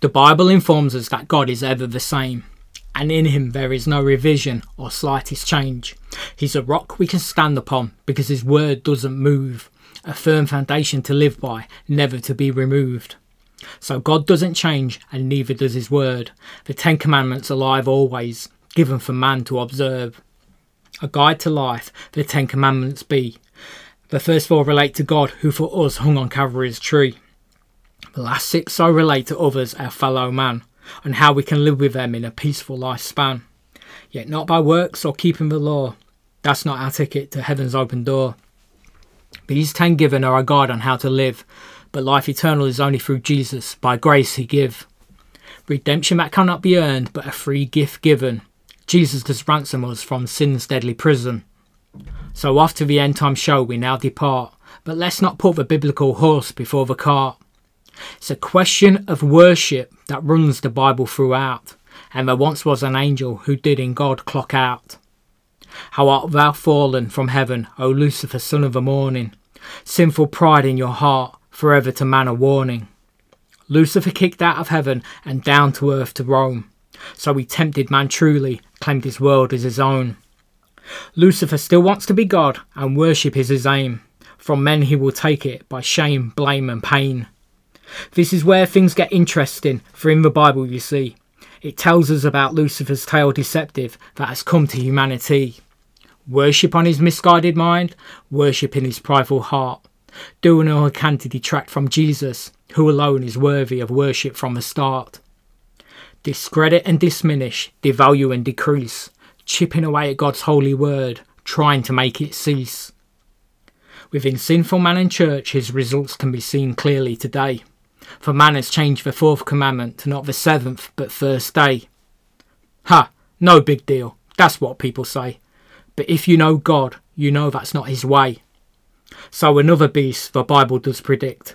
The Bible informs us that God is ever the same, and in him there is no revision or slightest change. He's a rock we can stand upon because his word doesn't move, a firm foundation to live by, never to be removed. So God doesn't change, and neither does his word. The 10 Commandments are alive always, given for man to observe. A guide to life, the 10 Commandments be. The first 4 relate to God, who for us hung on Calvary's tree. The last 6 so relate to others, our fellow man, and how we can live with them in a peaceful lifespan. Yet not by works or keeping the law. That's not our ticket to heaven's open door. These 10 given are a guide on how to live, but life eternal is only through Jesus, by grace he give. Redemption that cannot be earned, but a free gift given. Jesus does ransom us from sin's deadly prison. So off to the end time show we now depart, but let's not put the biblical horse before the cart. It's a question of worship that runs the Bible throughout, and there once was an angel who did in God clock out. How art thou fallen from heaven, O Lucifer, son of the morning? Sinful pride in your heart, forever to man a warning. Lucifer kicked out of heaven and down to earth to roam, so he tempted man truly, claimed his world as his own. Lucifer still wants to be God, and worship is his aim. From men he will take it, by shame, blame and pain. This is where things get interesting, for in the Bible you see, it tells us about Lucifer's tale deceptive that has come to humanity. Worship on his misguided mind, worship in his prideful heart, doing all he can to detract from Jesus, who alone is worthy of worship from the start. Discredit and diminish, devalue and decrease, chipping away at God's holy word, trying to make it cease. Within sinful man and church, his results can be seen clearly today. For man has changed the 4th commandment to not the 7th, but first day. Ha, no big deal, that's what people say. But if you know God, you know that's not his way. So another beast the Bible does predict,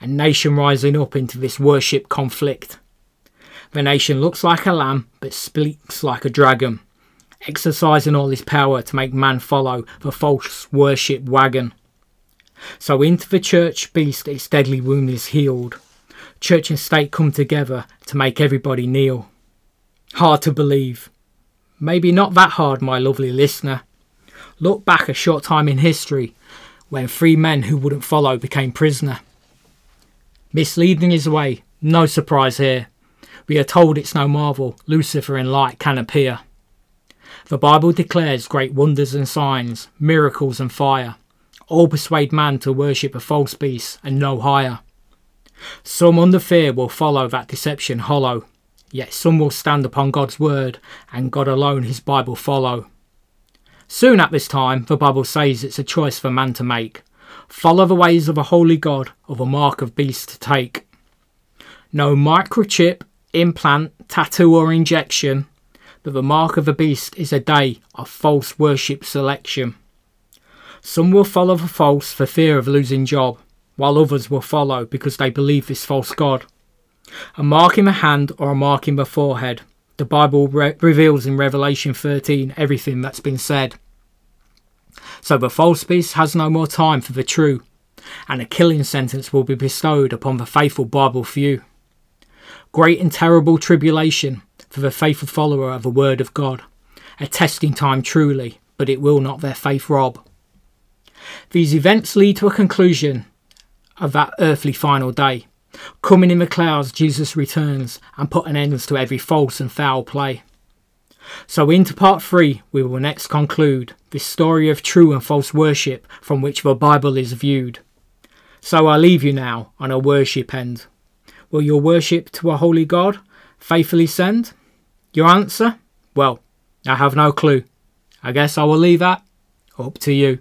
a nation rising up into this worship conflict. The nation looks like a lamb, but speaks like a dragon, exercising all his power to make man follow the false worship wagon. So into the church beast its deadly wound is healed. Church and state come together to make everybody kneel. Hard to believe. Maybe not that hard, my lovely listener. Look back a short time in history, when 3 men who wouldn't follow became prisoner. Misleading his way, no surprise here. We are told it's no marvel Lucifer in light can appear. The Bible declares great wonders and signs, miracles and fire, all persuade man to worship a false beast and no higher. Some under fear will follow that deception hollow, yet some will stand upon God's word, and God alone his Bible follow. Soon at this time, the Bible says it's a choice for man to make. Follow the ways of a holy God, or the mark of beast to take. No microchip, implant, tattoo or injection, but the mark of a beast is a day of false worship selection. Some will follow the false for fear of losing job, while others will follow because they believe this false God. A mark in the hand or a mark in the forehead. The Bible reveals in Revelation 13 everything that's been said. So the false beast has no more time for the true, and a killing sentence will be bestowed upon the faithful Bible few. Great and terrible tribulation for the faithful follower of the word of God. A testing time truly, but it will not their faith rob. These events lead to a conclusion of that earthly final day. Coming in the clouds, Jesus returns and put an end to every false and foul play. So into part 3 we will next conclude this story of true and false worship from which the Bible is viewed. So I leave you now on a worship end. Will your worship to a holy God faithfully send? Your answer? Well, I have no clue. I guess I will leave that up to you.